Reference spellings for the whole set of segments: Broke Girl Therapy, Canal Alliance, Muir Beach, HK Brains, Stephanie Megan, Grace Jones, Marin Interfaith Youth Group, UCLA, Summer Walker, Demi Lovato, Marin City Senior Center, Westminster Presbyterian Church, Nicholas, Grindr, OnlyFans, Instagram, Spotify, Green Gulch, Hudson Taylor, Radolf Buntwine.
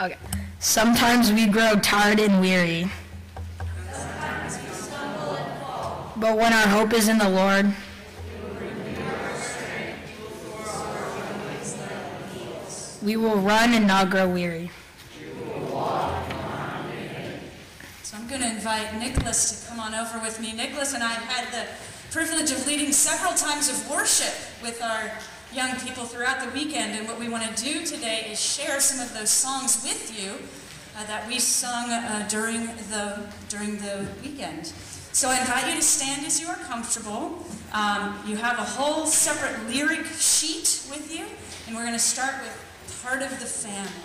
Okay. Sometimes we grow tired and weary. Sometimes we stumble and fall. But when our hope is in the Lord, we will renew our strength. We will run and not grow weary. We will walk and not faint. So I'm going to invite Nicholas to come on over with me. Nicholas and I had the privilege of leading several times of worship with our young people throughout the weekend, and what we want to do today is share some of those songs with you that we sung during the weekend. So I invite you to stand as you are comfortable. You have a whole separate lyric sheet with you, and we're going to start with Part of the Family.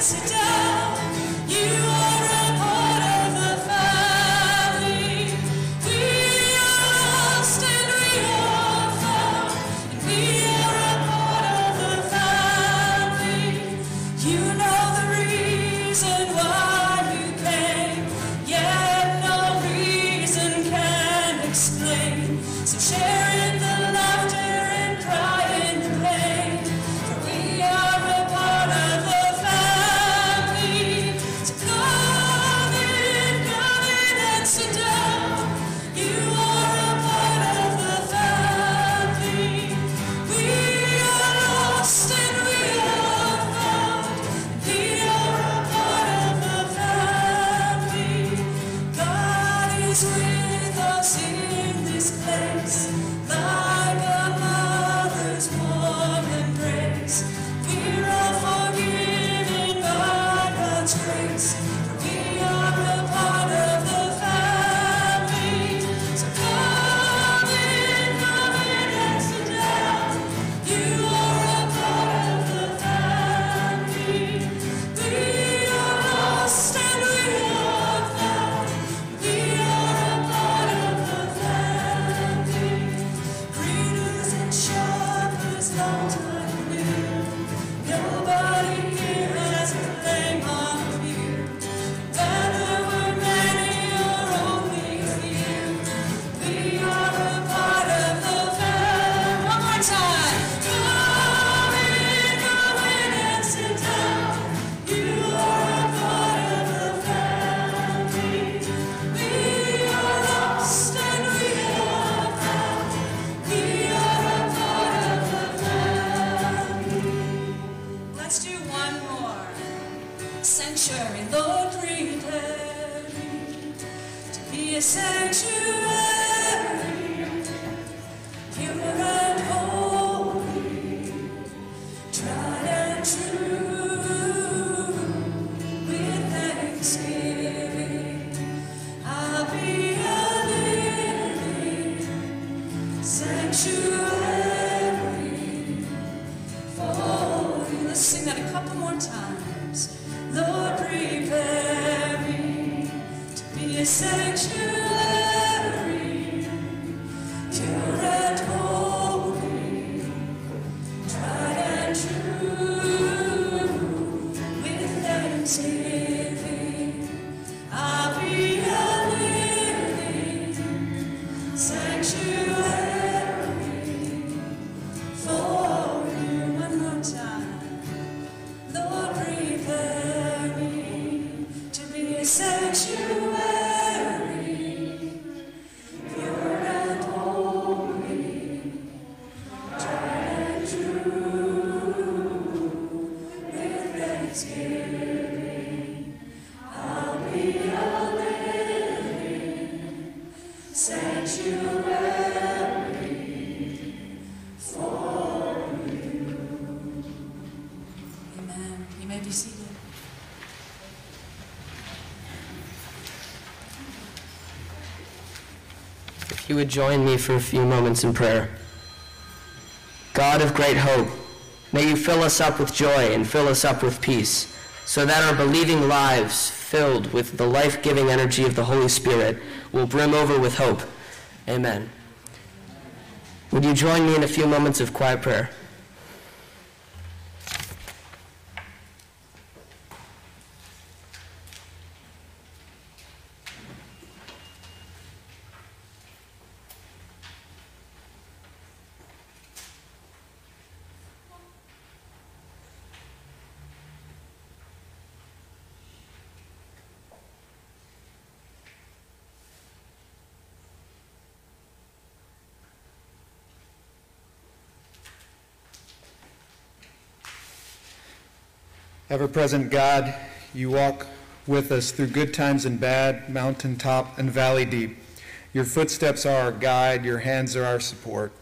Sit down. You would join me for a few moments in prayer. God of great hope, may you fill us up with joy and fill us up with peace, so that our believing lives, filled with the life-giving energy of the Holy Spirit, will brim over with hope. Amen. Would you join me in a few moments of quiet prayer? Ever-present God, you walk with us through good times and bad, mountaintop and valley deep. Your footsteps are our guide, your hands are our support.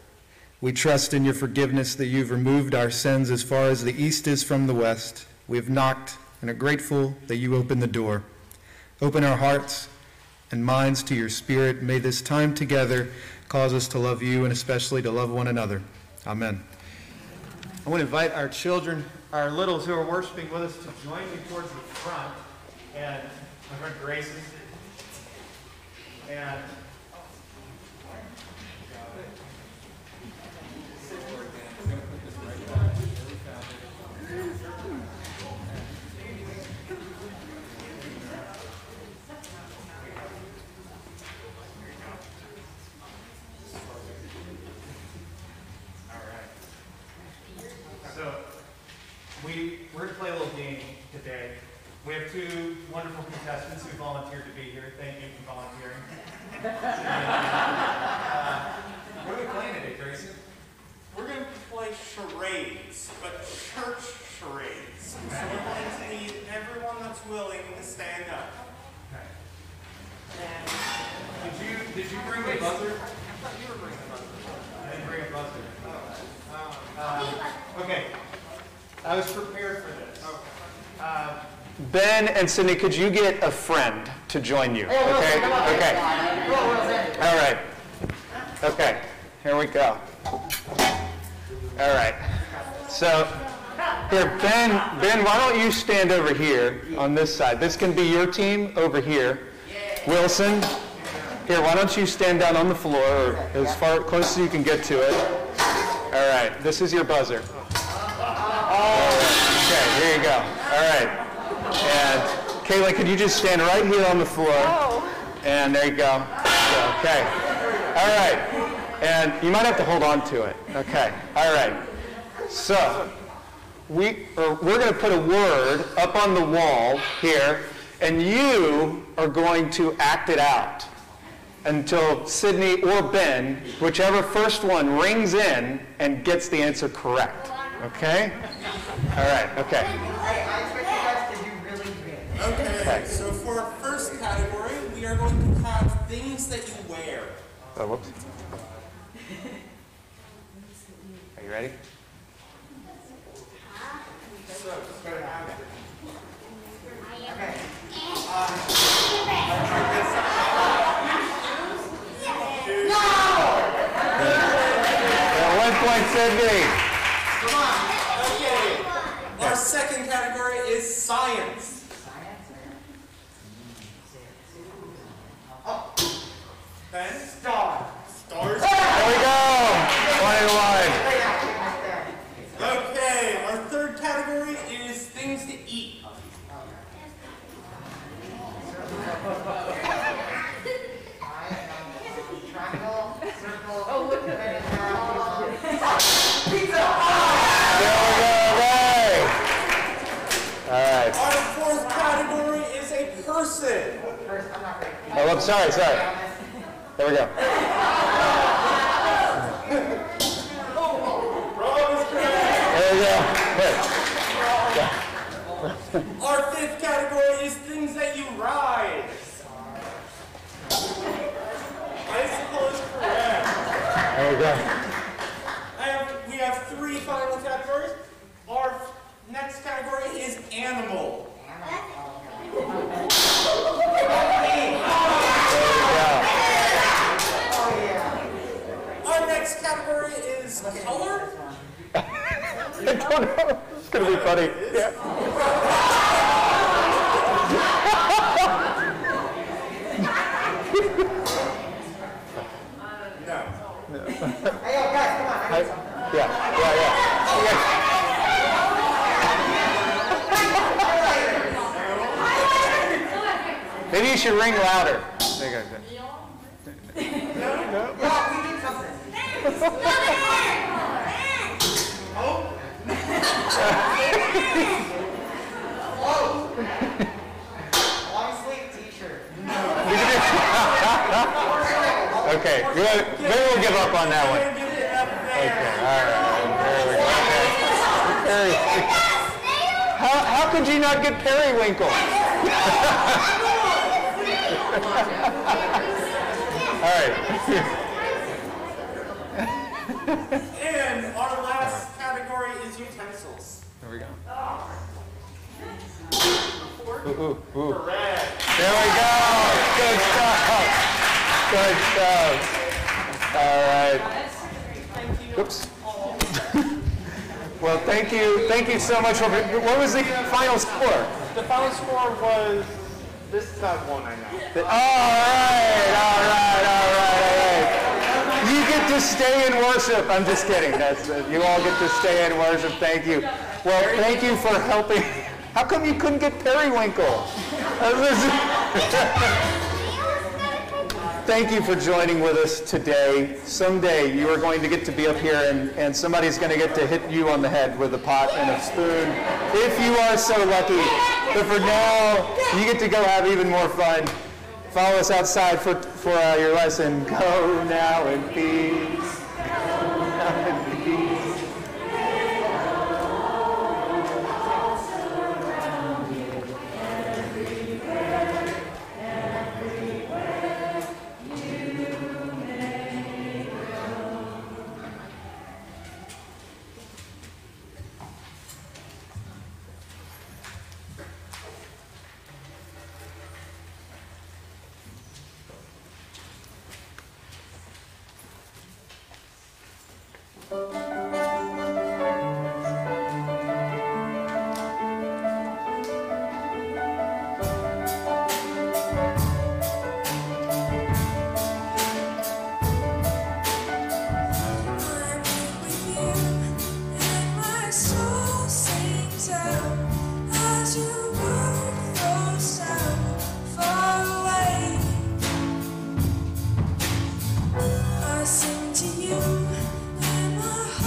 We trust in your forgiveness that you've removed our sins as far as the east is from the west. We have knocked and are grateful that you open the door. Open our hearts and minds to your spirit. May this time together cause us to love you and especially to love one another. Amen. I want to invite our children, our littles who are worshiping with us, to join me towards the front, and my friend Grace and we're going to play a little game today. We have two wonderful contestants who volunteered to be here. Thank you for volunteering. What are we playing today, Grayson? We're going to play charades, but church charades. So we're going to need everyone that's willing to stand up. Okay. Did you bring the buzzer? I thought you were bringing the buzzer. I didn't bring a buzzer. Okay. I was prepared for this. Okay. Ben and Sydney, could you get a friend to join you? Hey, Wilson, okay. Come on. Okay. Go, all right. Okay. Here we go. All right. So here, Ben, why don't you stand over here on this side? This can be your team over here. Wilson, here, why don't you stand down on the floor or as far close as you can get to it? All right. This is your buzzer. Okay, here you go. All right. And Kayla, could you just stand right here on the floor? Oh. And there you go. Okay. All right. And you might have to hold on to it. Okay. All right. So we're going to put a word up on the wall here, and you are going to act it out until Sydney or Ben, whichever first one rings in and gets the answer correct. Okay? All right, okay. Hey, I expect you guys to do really good. Okay, so for our first category, we are going to have things Oh, whoops. Are you ready? So, going to have it. Okay. No! 1 point, Cindy. Come on. Okay. Our second category is science. And star. Stars. There we go. 21. Okay, our third category is things to eat. Triangle, circle, pizza. There we go. All right. Our fourth category is a person. Oh, I'm sorry, sorry. There we go. There we go. Here. Our fifth category is things that you ride. Bicycle is correct. There we go. We have three final categories. Our next category is animal. Next category is color. I don't know. It's going to be funny. Yeah. No. Hey, yo, guys, come on. Yeah. Maybe you should ring louder. There you go. No. Oh. Oh. Long sleeve t-shirt. Okay, maybe we'll give up on that one. Okay, all right. There we go. How could you not get periwinkle? All right. And our last category is utensils. There we go. Ooh. There we go. Good stuff. Good stuff. All right. Oops. Well, thank you. Thank you so much. What was the final score? The final score was this side one, I know. All right. You get to stay in worship. I'm just kidding. You all get to stay in worship. Thank you. Well, thank you for helping. How come you couldn't get periwinkle? Thank you for joining with us today. Someday you are going to get to be up here and somebody's going to get to hit you on the head with a pot and a spoon, if you are so lucky. But for now, you get to go have even more fun. Follow us outside for your lesson. Go now in peace. Go now in peace. Sing to you and my heart.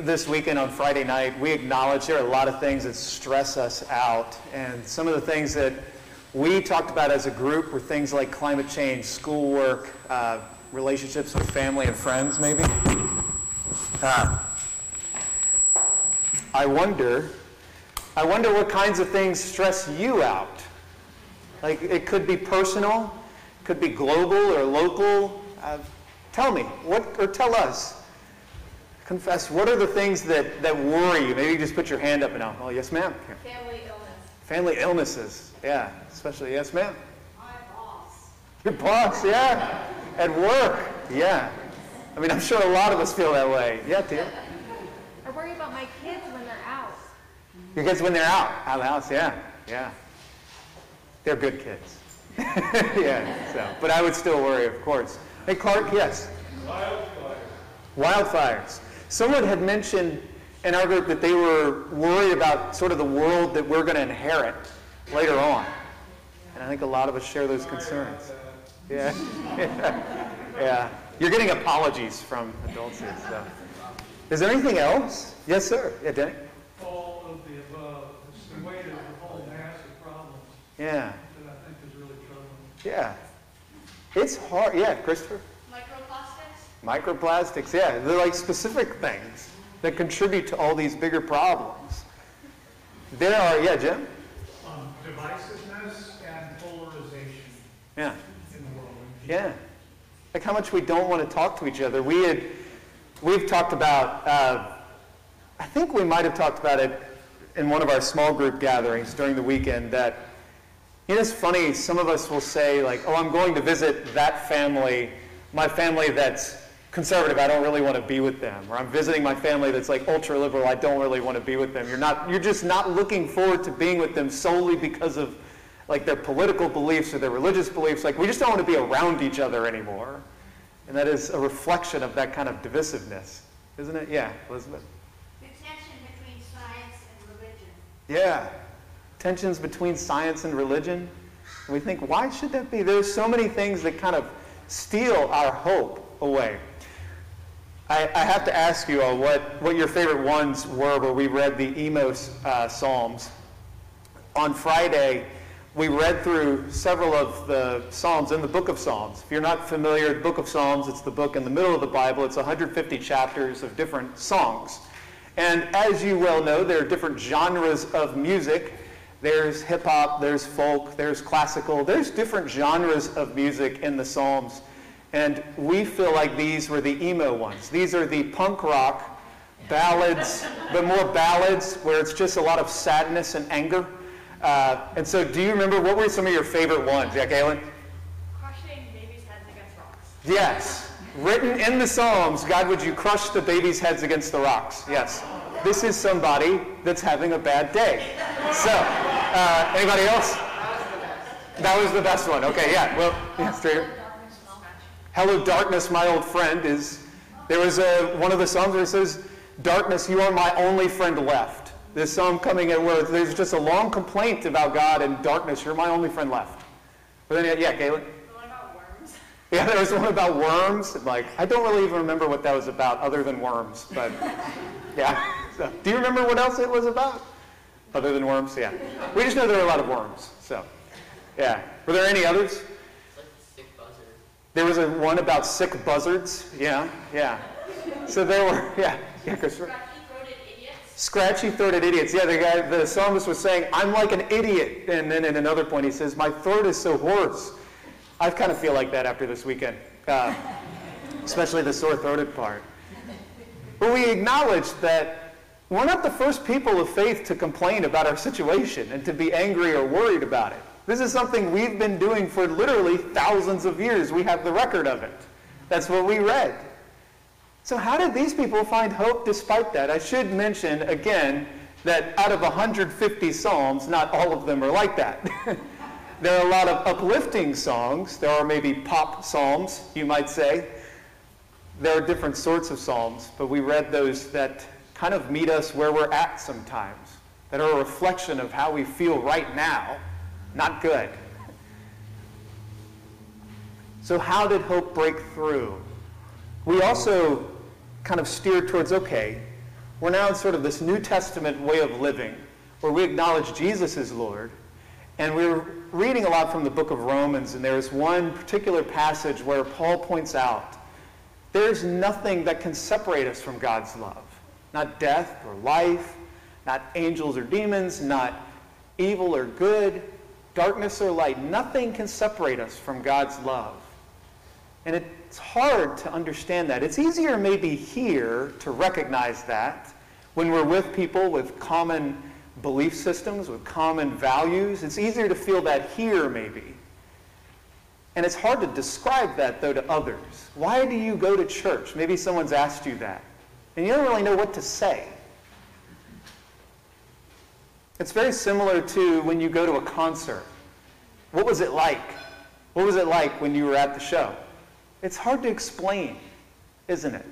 This weekend on Friday night, we acknowledge there are a lot of things that stress us out. And some of the things that we talked about as a group were things like climate change, schoolwork, relationships with family and friends, maybe. I wonder what kinds of things stress you out. Like, it could be personal, could be global or local. Tell me, or tell us. Confess, what are the things that worry you? Maybe you just put your hand up and I'll, oh, yes ma'am. Family illness. Family illnesses, yeah, especially, yes ma'am. My boss. Your boss, yeah, at work, yeah. I mean, I'm sure a lot of us feel that way. Yeah, dear. I worry about my kids when they're out. Your kids when they're out of the house, yeah, yeah. They're good kids. Yeah, so, but I would still worry, of course. Hey, Clark, yes? Wildfires. Someone had mentioned in our group that they were worried about sort of the world that we're going to inherit later on. And I think a lot of us share those concerns. Yeah. Yeah. You're getting apologies from adults here, so. Is there anything else? Yes, sir. Yeah, Denny? All of the above. It's the weight of the whole mass of problems. Yeah. That I think is really troubling. Yeah. It's hard. Yeah, Christopher? Microplastics, yeah, they're like specific things that contribute to all these bigger problems. There are, yeah, Jim? Divisiveness and polarization. Yeah. In the world. Yeah. Like how much we don't want to talk to each other. We've talked about, I think we might have talked about it in one of our small group gatherings during the weekend that, you know, it's funny, some of us will say like, oh, I'm going to visit that family, my family that's conservative, I don't really want to be with them. Or I'm visiting my family that's like ultra-liberal, I don't really want to be with them. You're just not looking forward to being with them solely because of like their political beliefs or their religious beliefs. Like, we just don't want to be around each other anymore. And that is a reflection of that kind of divisiveness, isn't it? Yeah, Elizabeth? The tension between science and religion. Yeah, tensions between science and religion. And we think, why should that be? There's so many things that kind of steal our hope away. I have to ask you all what your favorite ones were where we read the Emos Psalms. On Friday, we read through several of the Psalms in the Book of Psalms. If you're not familiar, the Book of Psalms, it's the book in the middle of the Bible. It's 150 chapters of different songs. And as you well know, there are different genres of music. There's hip-hop, there's folk, there's classical. There's different genres of music in the Psalms. And we feel like these were the emo ones. These are the punk rock ballads, but more ballads where it's just a lot of sadness and anger. And so do you remember, what were some of your favorite ones, Jack Allen? Crushing babies' heads against rocks. Yes. Written in the Psalms, God, would you crush the babies' heads against the rocks? Yes. This is somebody that's having a bad day. So, anybody else? That was the best one. Okay, yeah. Well, yeah, straighter. Hello, darkness, my old friend is, there was one of the Psalms where it says, darkness, you are my only friend left. This psalm coming in where there's just a long complaint about God and darkness, you're my only friend left. But then, yeah, Galen? The one about worms. Yeah, there was one about worms. Like, I don't really even remember what that was about other than worms, but yeah. So, do you remember what else it was about? Other than worms, yeah. We just know there were a lot of worms, so yeah. Were there any others? There was a one about sick buzzards. Yeah, yeah. So there were, yeah. Yeah, Christopher. Scratchy-throated idiots. Scratchy-throated idiots. Yeah, the psalmist was saying, I'm like an idiot. And then at another point he says, my throat is so hoarse. I kind of feel like that after this weekend, especially the sore-throated part. But we acknowledge that we're not the first people of faith to complain about our situation and to be angry or worried about it. This is something we've been doing for literally thousands of years. We have the record of it. That's what we read. So how did these people find hope despite that? I should mention, again, that out of 150 psalms, not all of them are like that. There are a lot of uplifting songs. There are maybe pop psalms, you might say. There are different sorts of psalms, but we read those that kind of meet us where we're at sometimes, that are a reflection of how we feel right now. Not good. So how did hope break through? We also kind of steered towards, okay, we're now in sort of this New Testament way of living where we acknowledge Jesus is Lord. And we're reading a lot from the book of Romans, and there is one particular passage where Paul points out, there's nothing that can separate us from God's love. Not death or life, not angels or demons, not evil or good, darkness or light, nothing can separate us from God's love. And it's hard to understand that. It's easier maybe here to recognize that when we're with people with common belief systems, with common values. It's easier to feel that here maybe. And it's hard to describe that, though, to others. Why do you go to church? Maybe someone's asked you that. And you don't really know what to say. It's very similar to when you go to a concert. What was it like? What was it like when you were at the show? It's hard to explain, isn't it?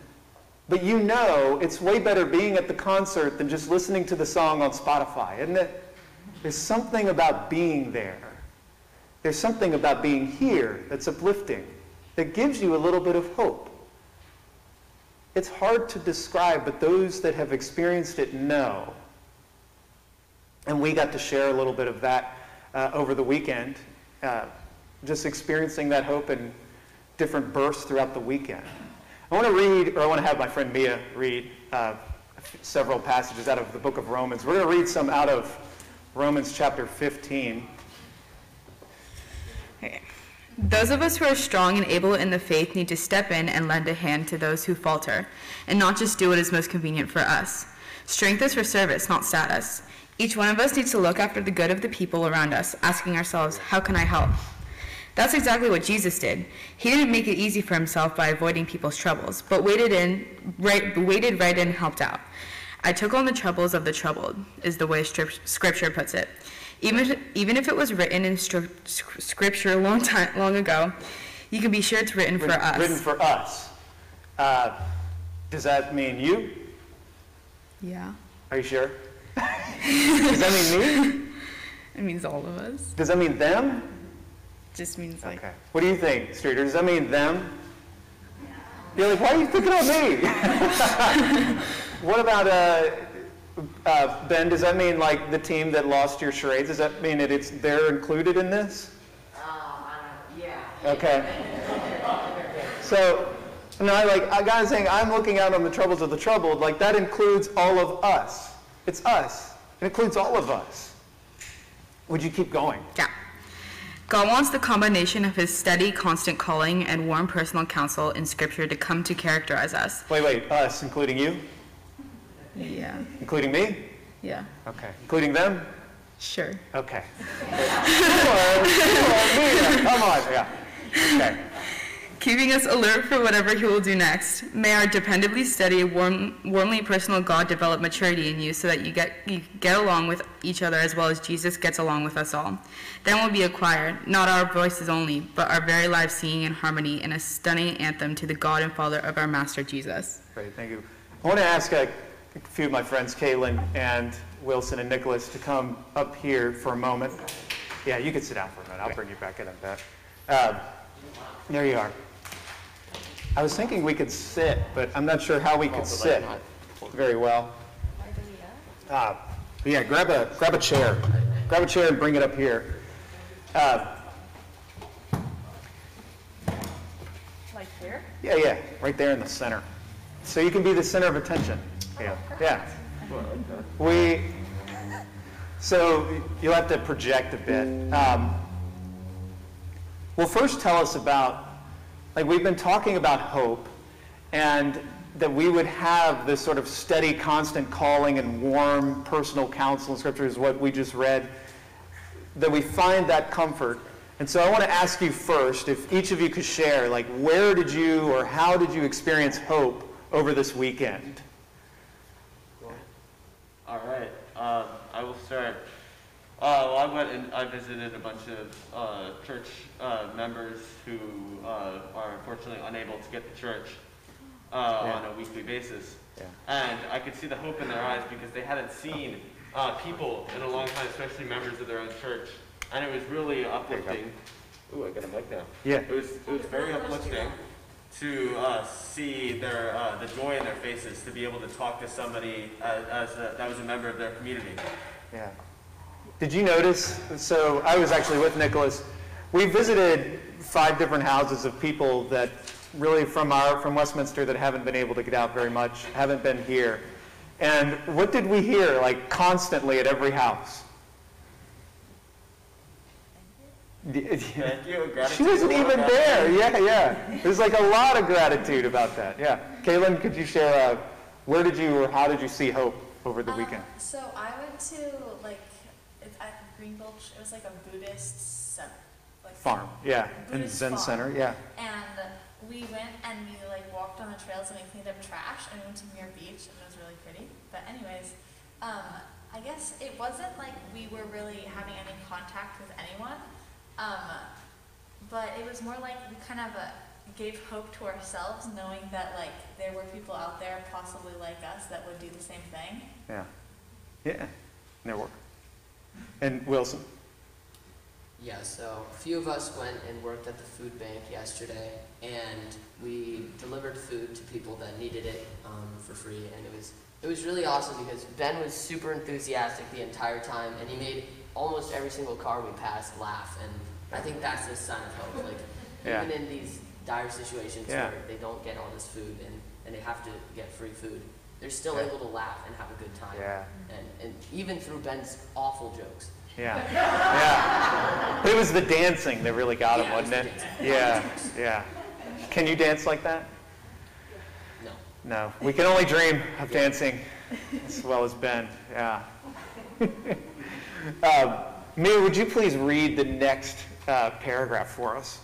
But you know it's way better being at the concert than just listening to the song on Spotify, isn't it? There's something about being there. There's something about being here that's uplifting, that gives you a little bit of hope. It's hard to describe, but those that have experienced it know. And we got to share a little bit of that over the weekend, just experiencing that hope in different bursts throughout the weekend. I want to have my friend Mia read several passages out of the book of Romans. We're going to read some out of Romans chapter 15. Okay. Those of us who are strong and able in the faith need to step in and lend a hand to those who falter, and not just do what is most convenient for us. Strength is for service, not status. Each one of us needs to look after the good of the people around us, asking ourselves, how can I help? That's exactly what Jesus did. He didn't make it easy for himself by avoiding people's troubles, but waded right in and helped out. I took on the troubles of the troubled, is the way Scripture puts it. Even if it was written in Scripture a long ago, you can be sure it's written for us. Written for us. Does that mean you? Yeah. Are you sure? Does that mean me? It means all of us. Does that mean them? It just means like. Okay. What do you think, Streeter? Does that mean them? You're like, why are you thinking of me? What about Ben, does that mean like the team that lost your charades? Does that mean that they're included in this? Yeah. Okay. So, no, I gotta say, I'm looking out on the troubles of the troubled. Like that includes all of us. It's us. It includes all of us. Would you keep going? Yeah. God wants the combination of his steady, constant calling and warm personal counsel in Scripture to come to characterize us. Wait, us, including you? Yeah. Including me? Yeah. Okay. Including them? Sure. Okay. Sure. Come on. Yeah. Okay. Keeping us alert for whatever he will do next. May our dependably steady, warmly personal God develop maturity in you so that you get along with each other as well as Jesus gets along with us all. Then we'll be a choir, not our voices only, but our very lives singing in harmony in a stunning anthem to the God and Father of our Master Jesus. Great, thank you. I want to ask a few of my friends, Caitlin and Wilson and Nicholas, to come up here for a moment. Yeah, you can sit down for a minute. I'll bring you back in a bit. There you are. I was thinking we could sit, but I'm not sure how we could sit very well. Yeah, grab a chair. Grab a chair and bring it up here. Like here? Yeah, right there in the center. So you can be the center of attention. Yeah. So you'll have to project a bit. Well, first tell us about, we've been talking about hope and that we would have this sort of steady, constant calling and warm personal counsel in Scripture is what we just read, that we find that comfort. And so I want to ask you first, if each of you could share, where did you or how did you experience hope over this weekend? Cool. All right. I will start. Well, I went and I visited a bunch of church members who are unfortunately unable to get to church on a weekly basis. Yeah. And I could see the hope in their eyes because they hadn't seen people in a long time, especially members of their own church. And it was really uplifting. Ooh, I got a mic now. Yeah. It was very uplifting to see the joy in their faces, to be able to talk to somebody that was a member of their community. Yeah. Did you notice, so I was actually with Nicholas, we visited 5 different houses of people that really from Westminster that haven't been able to get out very much, haven't been here. And what did we hear, constantly at every house? Thank you. Gratitude. She wasn't even there, yeah. There's a lot of gratitude about that, yeah. Caitlin, could you share, where did you or how did you see hope over the weekend? So I went to, at Green Gulch, it was a Buddhist center. Farm, yeah, and Zen center, yeah. And we went and we walked on the trails and we cleaned up trash and went to Muir Beach and it was really pretty. But anyways, I guess it wasn't we were really having any contact with anyone, but it was more we kind of gave hope to ourselves knowing that there were people out there possibly like us that would do the same thing. Yeah, there were. And Wilson? Yeah, so a few of us went and worked at the food bank yesterday, and we delivered food to people that needed it for free, and it was really awesome because Ben was super enthusiastic the entire time, and he made almost every single car we passed laugh, and I think that's a sign of hope, even in these dire situations where they don't get all this food and they have to get free food. They're still able to laugh and have a good time. Yeah. And even through Ben's awful jokes. Yeah. But it was the dancing that really got him, wasn't it? Yeah. Can you dance like that? No. We can only dream of dancing as well as Ben. Yeah. Mia, would you please read the next paragraph for us?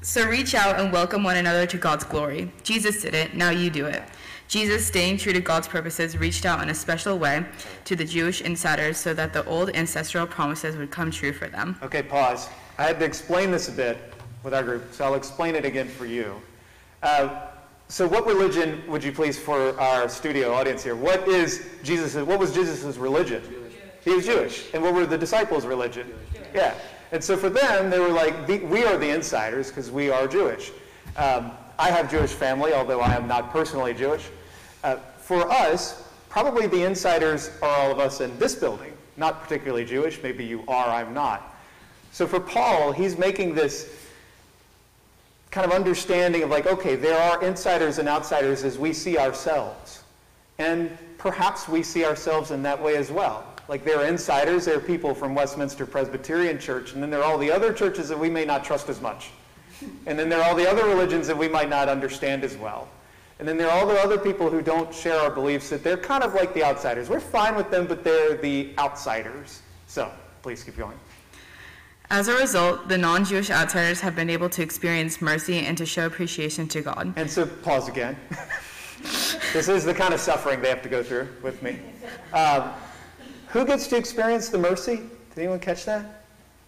So reach out and welcome one another to God's glory. Jesus did it, now you do it. Jesus, staying true to God's purposes, reached out in a special way to the Jewish insiders so that the old ancestral promises would come true for them. Okay, pause. I had to explain this a bit with our group, so I'll explain it again for you. So what religion, would you please, for our studio audience here, what was Jesus' religion? Jewish. He was Jewish. And what were the disciples' religion? Jewish. Yeah. And so for them, they were we are the insiders because we are Jewish. I have Jewish family, although I am not personally Jewish. For us, probably the insiders are all of us in this building, not particularly Jewish. Maybe you are, I'm not. So for Paul, he's making this kind of understanding of like, okay, there are insiders and outsiders as we see ourselves. And perhaps we see ourselves in that way as well. Like, there are insiders, there are people from Westminster Presbyterian Church, and then there are all the other churches that we may not trust as much. And then there are all the other religions that we might not understand as well. And then there are all the other people who don't share our beliefs, that they're kind of like the outsiders. We're fine with them, but they're the outsiders. So please keep going. As a result, the non-Jewish outsiders have been able to experience mercy and to show appreciation to God. And so, pause again. This is the kind of suffering they have to go through with me. Who gets to experience the mercy? Did anyone catch that?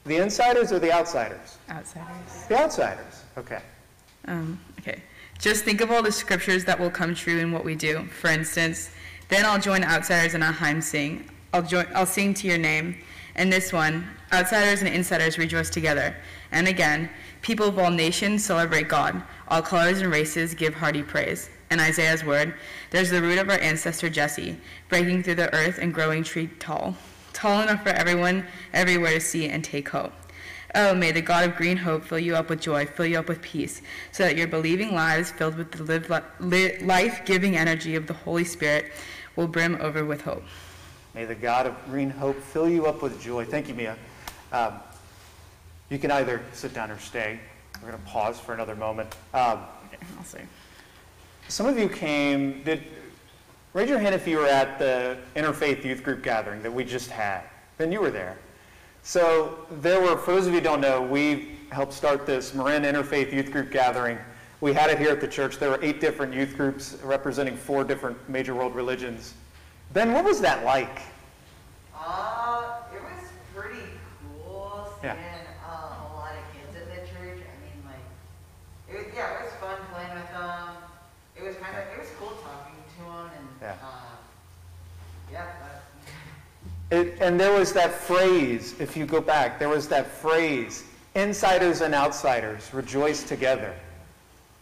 The insiders or the outsiders? Outsiders. The outsiders, okay. Okay. Just think of all the scriptures that will come true in what we do. For instance, then I'll join outsiders in a hymn sing. I'll sing to your name. And this one, outsiders and insiders rejoice together. And again, people of all nations celebrate God. All colors and races give hearty praise. And Isaiah's word, there's the root of our ancestor Jesse, breaking through the earth and growing tree tall, tall enough for everyone, everywhere to see and take hope. Oh, may the God of green hope fill you up with joy, fill you up with peace, so that your believing lives filled with the life-giving energy of the Holy Spirit will brim over with hope. May the God of green hope fill you up with joy. Thank you, Mia. You can either sit down or stay. We're going to pause for another moment. I'll see. Some of you came, raise your hand if you were at the Interfaith Youth Group gathering that we just had. Then you were there. So there were, for those of you who don't know, we helped start this Marin Interfaith Youth Group gathering. We had it here at the church. There were 8 different youth groups representing 4 different major world religions. Ben, what was that like? It was pretty cool seeing a lot of kids at the church. I mean, like, it was fun playing with them. It was kind of, it was cool talking to them, and and there was that phrase, if you go back, there was that phrase, insiders and outsiders rejoice together.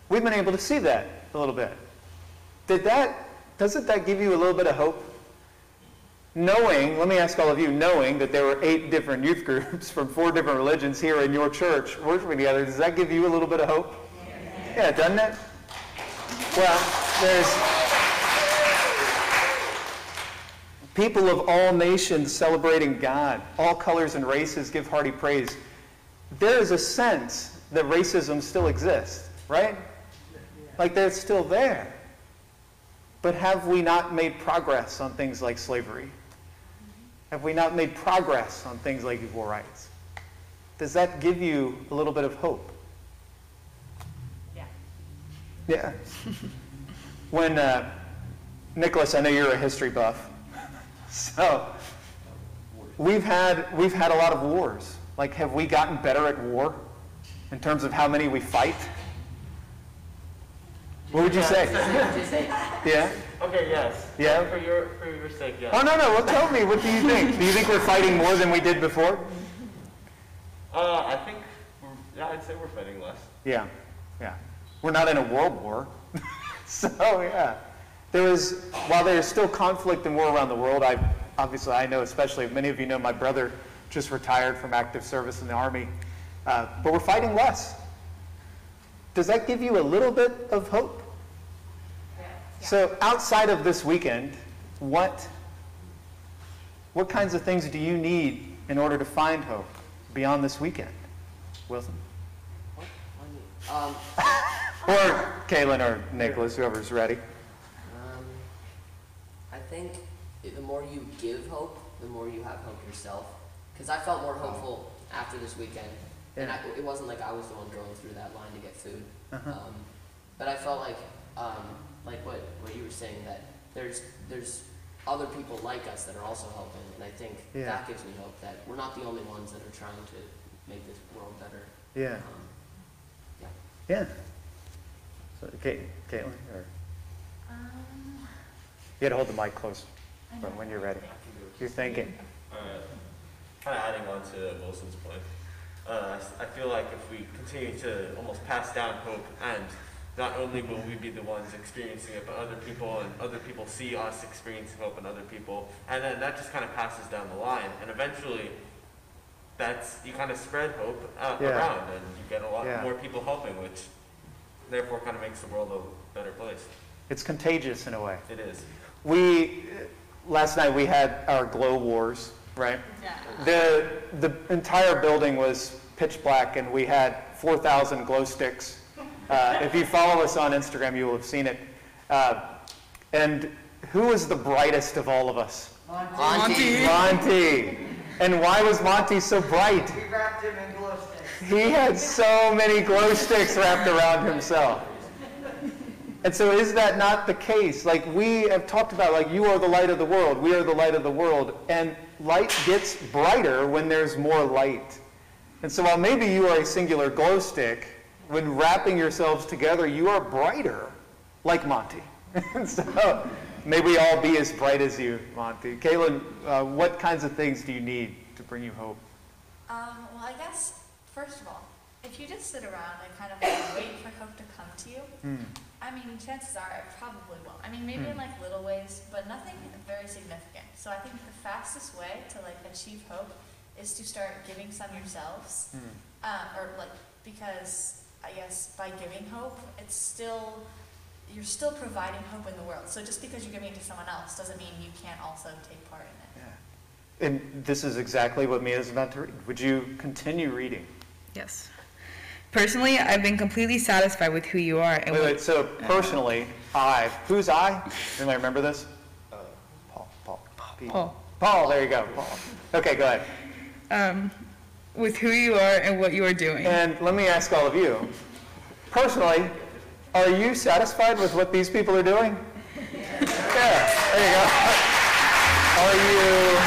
We've been able to see that a little bit. Doesn't that give you a little bit of hope? Let me ask all of you, knowing that there were 8 different youth groups from 4 different religions here in your church worshiping together, does that give you a little bit of hope? Yeah, doesn't it? Well, there's people of all nations celebrating God. All colors and races give hearty praise. There is a sense that racism still exists, right? Like, they're still there. But have we not made progress on things like slavery? Have we not made progress on things like equal rights? Does that give you a little bit of hope? Yeah. Yeah. When Nicholas, I know you're a history buff, so we've had a lot of wars. Like, have we gotten better at war in terms of how many we fight? What would you say? Yeah? Okay, yes. Yeah? For your sake, yes. Oh, no, well, tell me, what do you think? Do you think we're fighting more than we did before? I think, I'd say we're fighting less. Yeah. We're not in a world war. So, yeah. While there is still conflict and war around the world, I know, especially, many of you know, my brother just retired from active service in the Army. But we're fighting less. Does that give you a little bit of hope? Yeah. So outside of this weekend, what kinds of things do you need in order to find hope beyond this weekend? Wilson? Or Kaylin or Nicholas, whoever's ready. I think the more you give hope, the more you have hope yourself. Because I felt more hopeful after this weekend. And it wasn't like I was the one going through that line to get food. But I felt like what you were saying, that there's other people like us that are also helping. And I think that gives me hope that we're not the only ones that are trying to make this world better. Yeah. So, Caitlin? Or? You had to hold the mic close when you're ready. You're thinking. Kind of adding on to Wilson's point. I feel like if we continue to almost pass down hope and not only will we be the ones experiencing it, but other people, and other people see us experiencing hope in other people. And then that just kind of passes down the line. And eventually, that's, you kind of spread hope around, and you get a lot more people helping, which therefore kind of makes the world a better place. It's contagious in a way. It is. We, last night we had our glow wars, right? Yeah. The entire building was pitch black, and we had 4,000 glow sticks. If you follow us on Instagram, you will have seen it. And who was the brightest of all of us? Monty. Monty. And why was Monty so bright? We wrapped him in glow sticks. He had so many glow sticks wrapped around himself. And so is that not the case? Like we have talked about, like you are the light of the world, we are the light of the world, and light gets brighter when there's more light. And so while maybe you are a singular glow stick, when wrapping yourselves together, you are brighter, like Monty. And so may we all be as bright as you, Monty. Kaylin, what kinds of things do you need to bring you hope? Well, I guess, first of all, if you just sit around and kind of like wait for hope to come to you, I mean, chances are it probably won't. I mean, maybe in like little ways, but nothing very significant. So I think the fastest way to like achieve hope is to start giving some yourselves, or like, because I guess by giving hope, it's still, you're still providing hope in the world. So just because you're giving it to someone else doesn't mean you can't also take part in it. Yeah. And this is exactly what Mia is about to read. Would you continue reading? Yes. Personally, I've been completely satisfied with who you are. And wait, so personally, who's I? Anybody remember this? Paul, there you go, Paul. Okay, go ahead. With who you are and what you are doing. And let me ask all of you, personally, are you satisfied with what these people are doing? Yeah, there you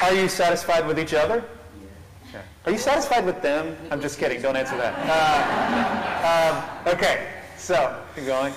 go. Are you satisfied with each other? Are you satisfied with them? I'm just kidding, don't answer that. Okay, so, keep going.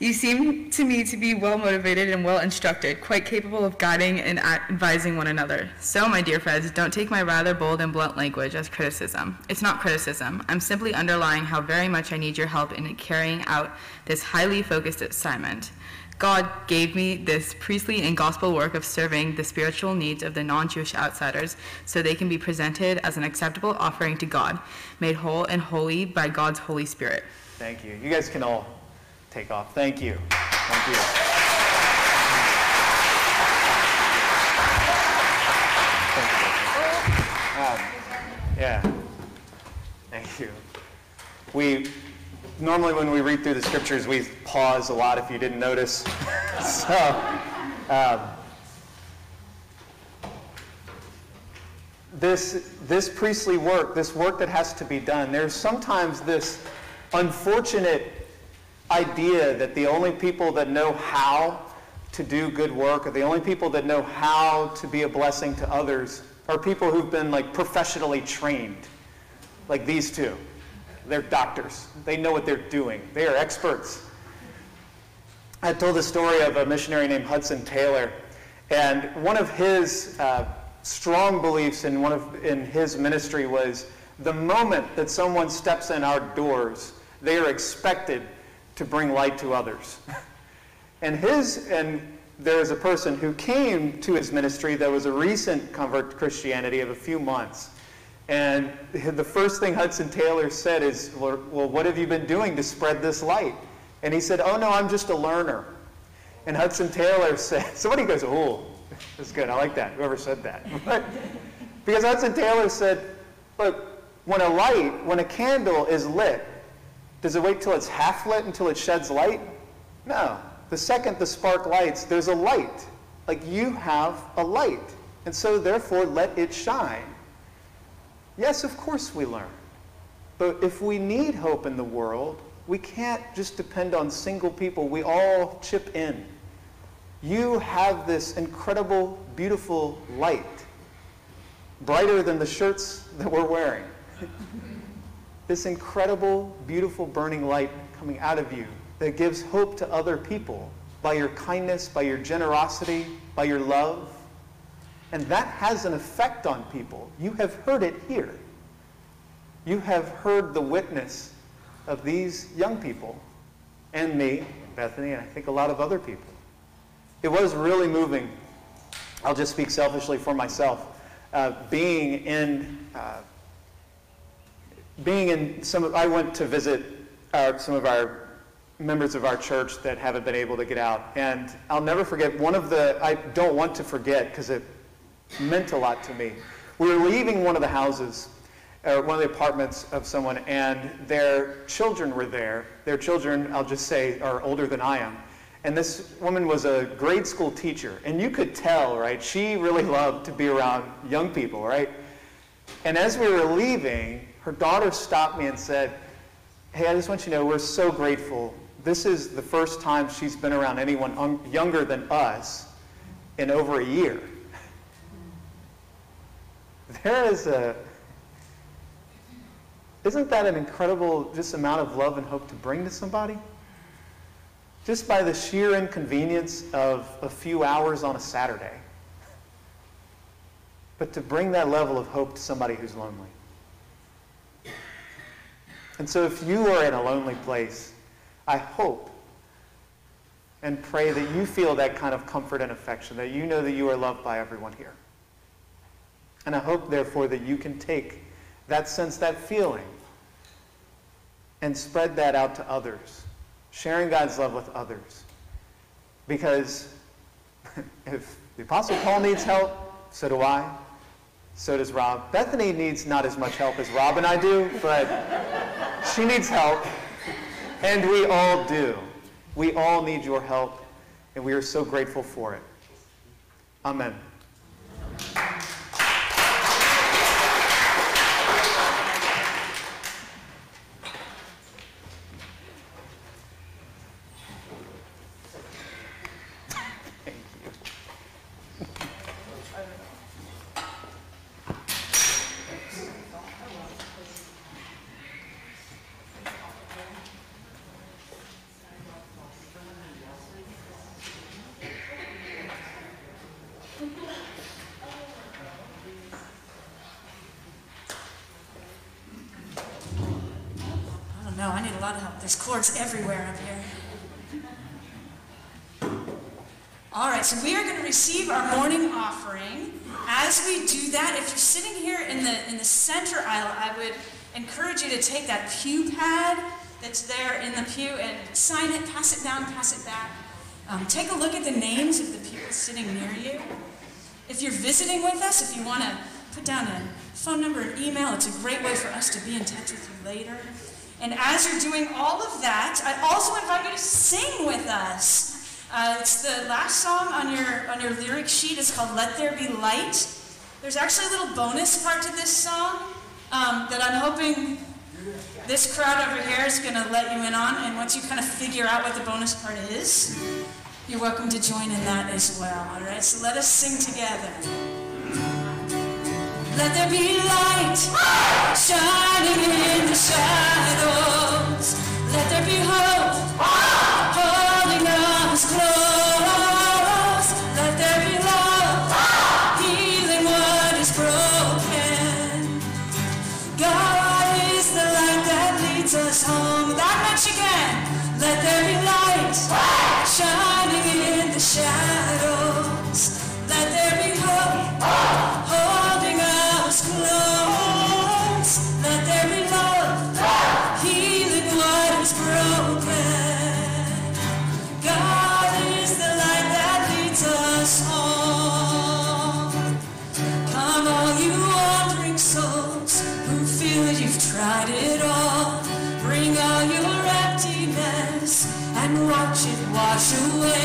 You seem to me to be well motivated and well instructed, quite capable of guiding and advising one another. So, my dear friends, don't take my rather bold and blunt language as criticism. It's not criticism. I'm simply underlying how very much I need your help in carrying out this highly focused assignment. God gave me this priestly and gospel work of serving the spiritual needs of the non-Jewish outsiders so they can be presented as an acceptable offering to God, made whole and holy by God's Holy Spirit. Thank you. You guys can all take off. Thank you. Thank you. Thank you. We... Normally when we read through the scriptures, we pause a lot if you didn't notice. So, this priestly work, this work that has to be done, there's sometimes this unfortunate idea that the only people that know how to do good work, or the only people that know how to be a blessing to others, are people who've been like professionally trained, like these two. They're doctors. They know what they're doing. They are experts. I told the story of a missionary named Hudson Taylor, and one of his strong beliefs in his ministry was the moment that someone steps in our doors, they are expected to bring light to others. And there was a person who came to his ministry that was a recent convert to Christianity of a few months. And the first thing Hudson Taylor said is, well, what have you been doing to spread this light? And he said, oh, no, I'm just a learner. And Hudson Taylor said, somebody goes, oh, that's good. I like that, whoever said that. But, because Hudson Taylor said, look, when a candle is lit, does it wait till it's half lit until it sheds light? No. The second the spark lights, there's a light. Like you have a light. And so therefore, let it shine. Yes, of course we learn. But if we need hope in the world, we can't just depend on single people. We all chip in. You have this incredible, beautiful light, brighter than the shirts that we're wearing. This incredible, beautiful, burning light coming out of you that gives hope to other people by your kindness, by your generosity, by your love. And that has an effect on people. You have heard it here. You have heard the witness of these young people and me, Bethany, and I think a lot of other people. It was really moving. I'll just speak selfishly for myself. I went to visit some of our members of our church that haven't been able to get out, and I'll never forget one of the, I don't want to forget because it meant a lot to me. We were leaving one of the houses, one of the apartments of someone, and their children were there. Their children, I'll just say, are older than I am. And this woman was a grade school teacher, and you could tell, right? She really loved to be around young people, right? And as we were leaving, her daughter stopped me and said, "Hey, I just want you to know we're so grateful. This is the first time she's been around anyone younger than us in over a year." Isn't that an incredible just amount of love and hope to bring to somebody? Just by the sheer inconvenience of a few hours on a Saturday. But to bring that level of hope to somebody who's lonely. And so if you are in a lonely place, I hope and pray that you feel that kind of comfort and affection, that you know that you are loved by everyone here. And I hope, therefore, that you can take that sense, that feeling, and spread that out to others, sharing God's love with others. Because if the Apostle Paul needs help, so do I, so does Rob. Bethany needs not as much help as Rob and I do, but she needs help, and we all do. We all need your help, and we are so grateful for it. Amen. There's cords everywhere up here. All right, so we are going to receive our morning offering. As we do that, if you're sitting here in the center aisle, I would encourage you to take that pew pad that's there in the pew and sign it, pass it down, pass it back. Take a look at the names of the people sitting near you. If you're visiting with us, if you want to put down a phone number and email, it's a great way for us to be in touch with you later. And as you're doing all of that, I also invite you to sing with us. It's the last song on your lyric sheet. It's called "Let There Be Light." There's actually a little bonus part to this song that I'm hoping this crowd over here is going to let you in on. And once you kind of figure out what the bonus part is, you're welcome to join in that as well. All right, so let us sing together. Let there be light, shining in the shadows. Let there be hope, holding us close. Let there be love, healing what is broken. God is the light that leads us home. That much again. Let there be light, shining in the shadows. Let there be hope, holding us close. Let there be love, healing what is broken. God is the light that leads us home. Come all you wandering souls who feel you've tried it all. Bring all your emptiness and watch it wash away.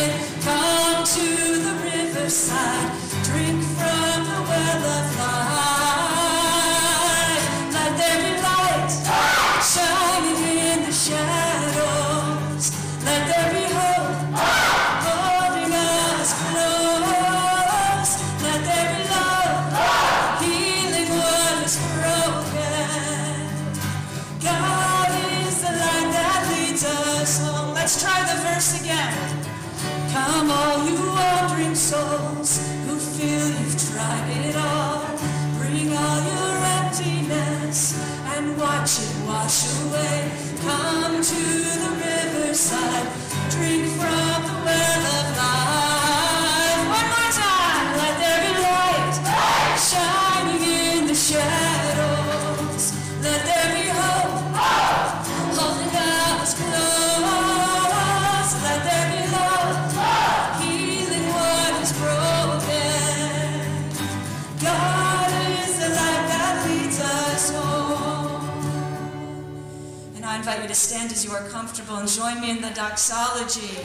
Come to the riverside, drink from the well of life. Let there be light, shining in the shadows. Let there be hope, holding us close. Let there be love, healing what is broken. God is the light that leads us home. Let's try the verse again. Come all you wandering souls who feel you've tried it all. Bring all your emptiness and watch it wash away. Come to the riverside, drink from the well of life. One more time, let there be light, shining in the shadows. Let there be hope, holding us close. Let there be love, healing what is broken. God is the light that leads us home. And I invite you to stand as you are comfortable and join me in the doxology.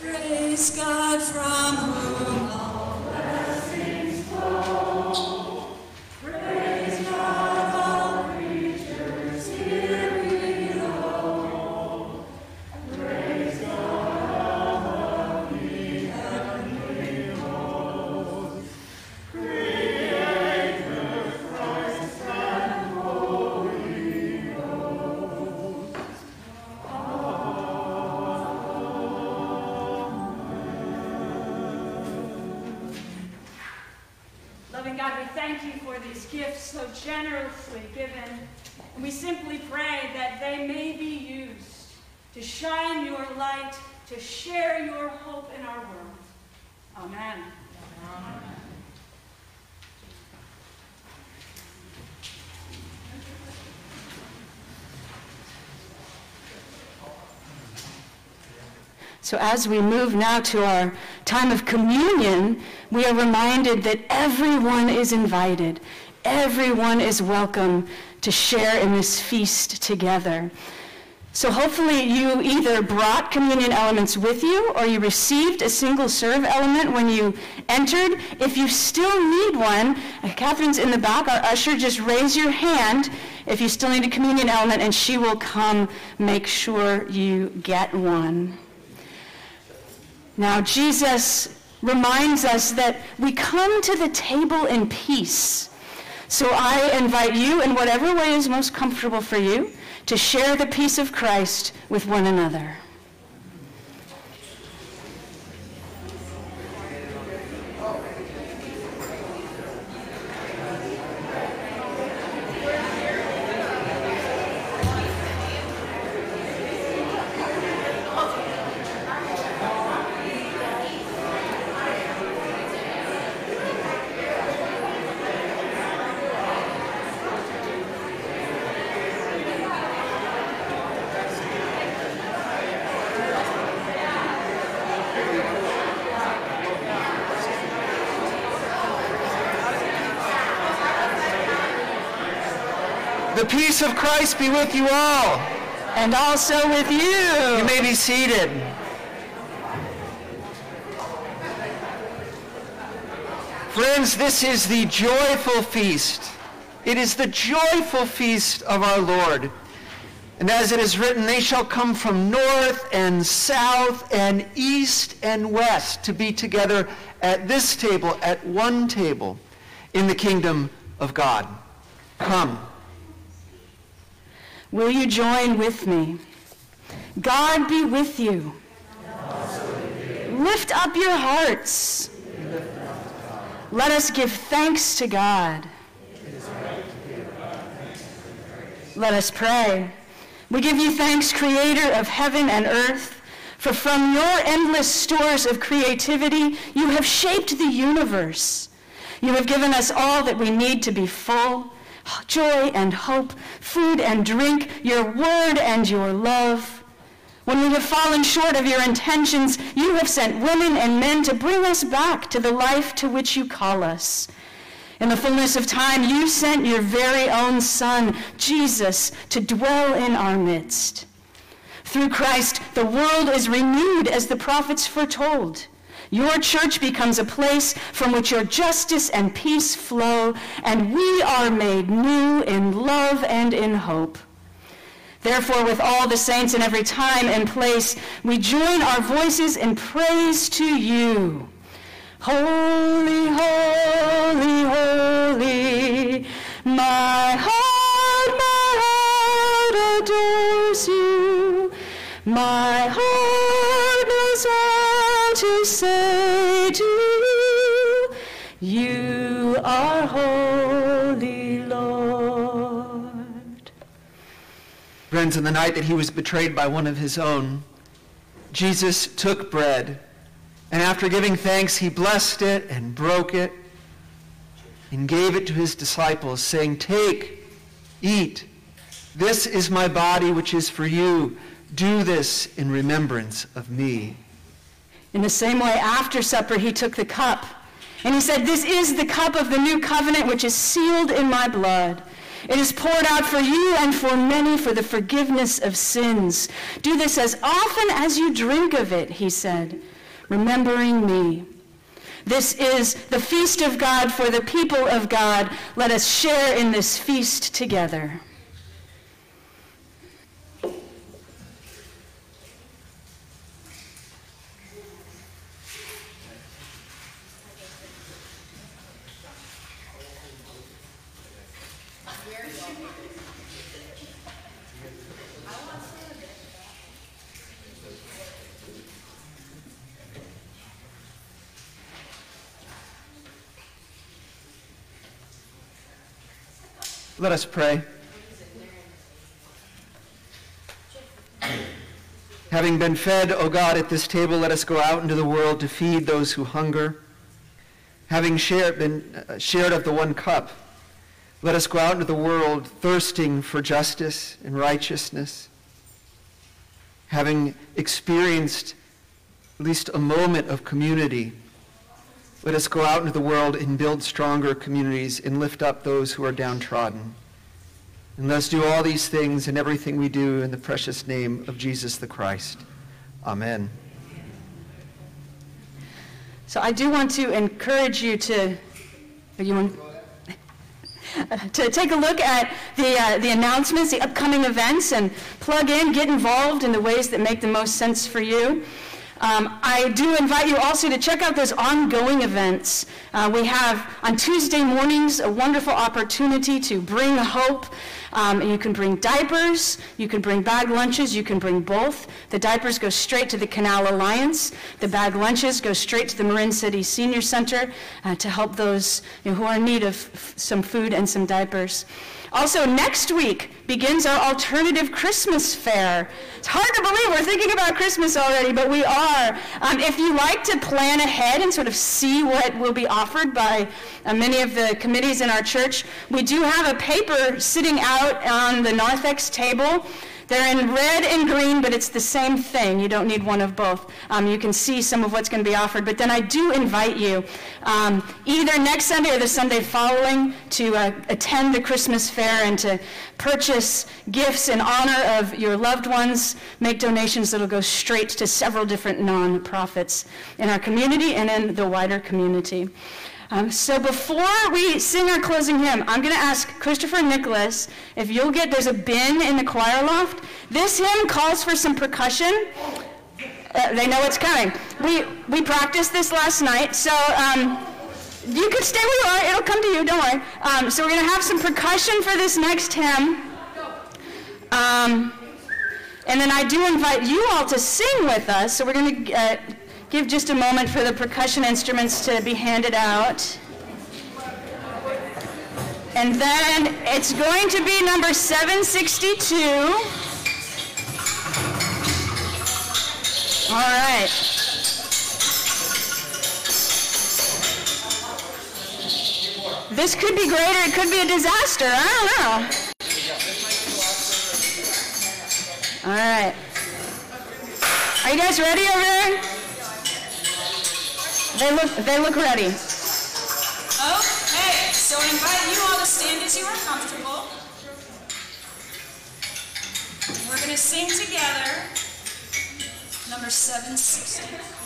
Praise God from whom all blessings flow. So generously given, and we simply pray that they may be used to shine your light, to share your hope in our world. Amen. Amen. So as we move now to our time of communion, we are reminded that everyone is invited. Everyone is welcome to share in this feast together. So hopefully you either brought communion elements with you or you received a single serve element when you entered. If you still need one, Catherine's in the back, our usher, just raise your hand if you still need a communion element and she will come make sure you get one. Now Jesus reminds us that we come to the table in peace. So I invite you, in whatever way is most comfortable for you, to share the peace of Christ with one another. The peace of Christ be with you all. And also with you. You may be seated. Friends, this is the joyful feast. It is the joyful feast of our Lord. And as it is written, they shall come from north and south and east and west to be together at this table, at one table, in the kingdom of God. Come. Will you join with me? God be with you. Lift up your hearts. Let us give thanks to God. Let us pray. We give you thanks, Creator of heaven and earth, for from your endless stores of creativity, you have shaped the universe. You have given us all that we need to be full. Joy and hope, food and drink, your word and your love. When we have fallen short of your intentions, you have sent women and men to bring us back to the life to which you call us. In the fullness of time, you sent your very own Son, Jesus, to dwell in our midst. Through Christ, the world is renewed as the prophets foretold. Your church becomes a place from which your justice and peace flow, and we are made new in love and in hope. Therefore, with all the saints in every time and place, we join our voices in praise to you. Holy, holy, holy, my heart adores you. My heart knows all to say to you, you are holy, Lord. friends, on the night that he was betrayed by one of his own, Jesus took bread, and after giving thanks, he blessed it and broke it and gave it to his disciples, saying, "Take, eat. This is my body, which is for you. Do this in remembrance of me." In the same way, after supper, he took the cup, and he said, "This is the cup of the new covenant, which is sealed in my blood. It is poured out for you and for many for the forgiveness of sins. Do this as often as you drink of it," he said, "remembering me." This is the feast of God for the people of God. Let us share in this feast together. Let us pray. Having been fed, O God, at this table, let us go out into the world to feed those who hunger. Having shared of the one cup, let us go out into the world thirsting for justice and righteousness. Having experienced at least a moment of community, let us go out into the world and build stronger communities and lift up those who are downtrodden. And let us do all these things and everything we do in the precious name of Jesus the Christ. Amen. So I do want to encourage you to take a look at the announcements, the upcoming events, and plug in, get involved in the ways that make the most sense for you. I do invite you also to check out those ongoing events. We have on Tuesday mornings a wonderful opportunity to bring hope. You can bring diapers, you can bring bag lunches, you can bring both. The diapers go straight to the Canal Alliance. The bag lunches go straight to the Marin City Senior Center to help those who are in need of some food and some diapers. Also, next week begins our alternative Christmas fair. It's hard to believe we're thinking about Christmas already, but we are. If you like to plan ahead and sort of see what will be offered by many of the committees in our church, we do have a paper sitting out on the narthex table. They're in red and green, but it's the same thing. You don't need one of both. You can see some of what's going to be offered. But then I do invite you, either next Sunday or the Sunday following, to attend the Christmas fair and to purchase gifts in honor of your loved ones. Make donations that will go straight to several different nonprofits in our community and in the wider community. So before we sing our closing hymn, I'm going to ask Christopher and Nicholas if you'll get, there's a bin in the choir loft. This hymn calls for some percussion. They know it's coming. We practiced this last night, so you could stay where you are. It'll come to you, don't worry. So we're going to have some percussion for this next hymn. And then I do invite you all to sing with us, so we're going to give just a moment for the percussion instruments to be handed out. And then it's going to be number 762. All right. This could be great or it could be a disaster. I don't know. All right. Are you guys ready over there? They look ready. Okay, so I invite you all to stand as you are comfortable. We're going to sing together number 760.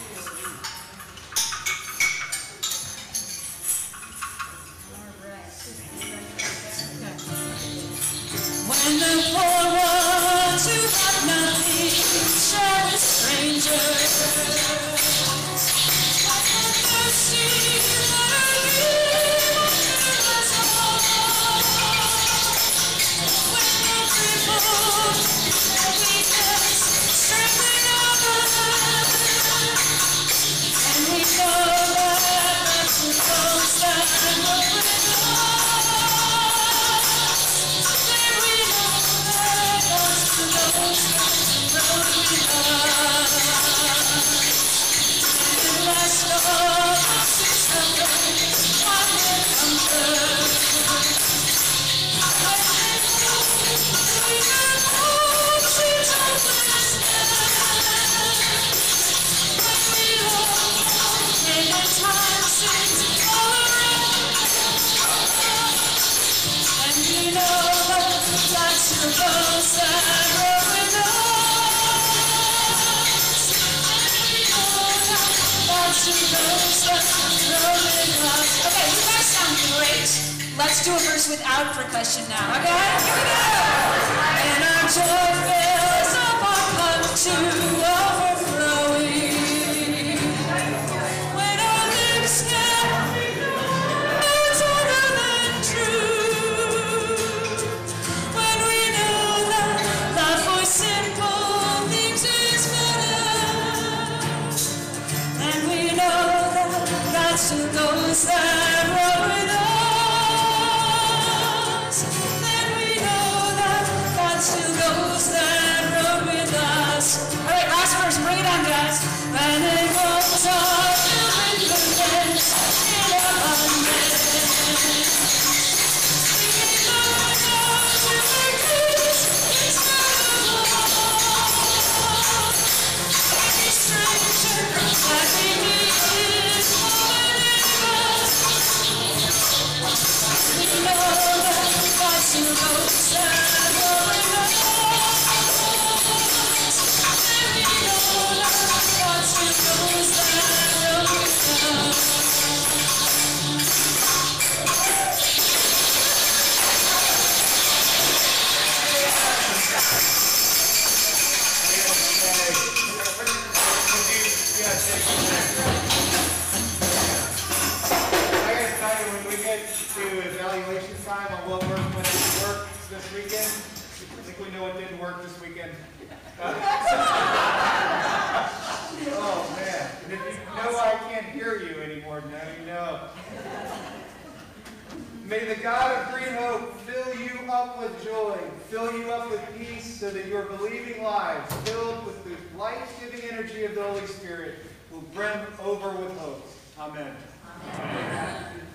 Let's do a verse without percussion now. Okay, here we go. And our joy fills up our cup to overflowing. When our lips have words other than truth. When we know that love for simple things is better. And we know that God still goes that road with us. May the God of Green Hope fill you up with joy, fill you up with peace, so that your believing lives, filled with the life-giving energy of the Holy Spirit, will brim over with hope. Amen. Amen. Amen.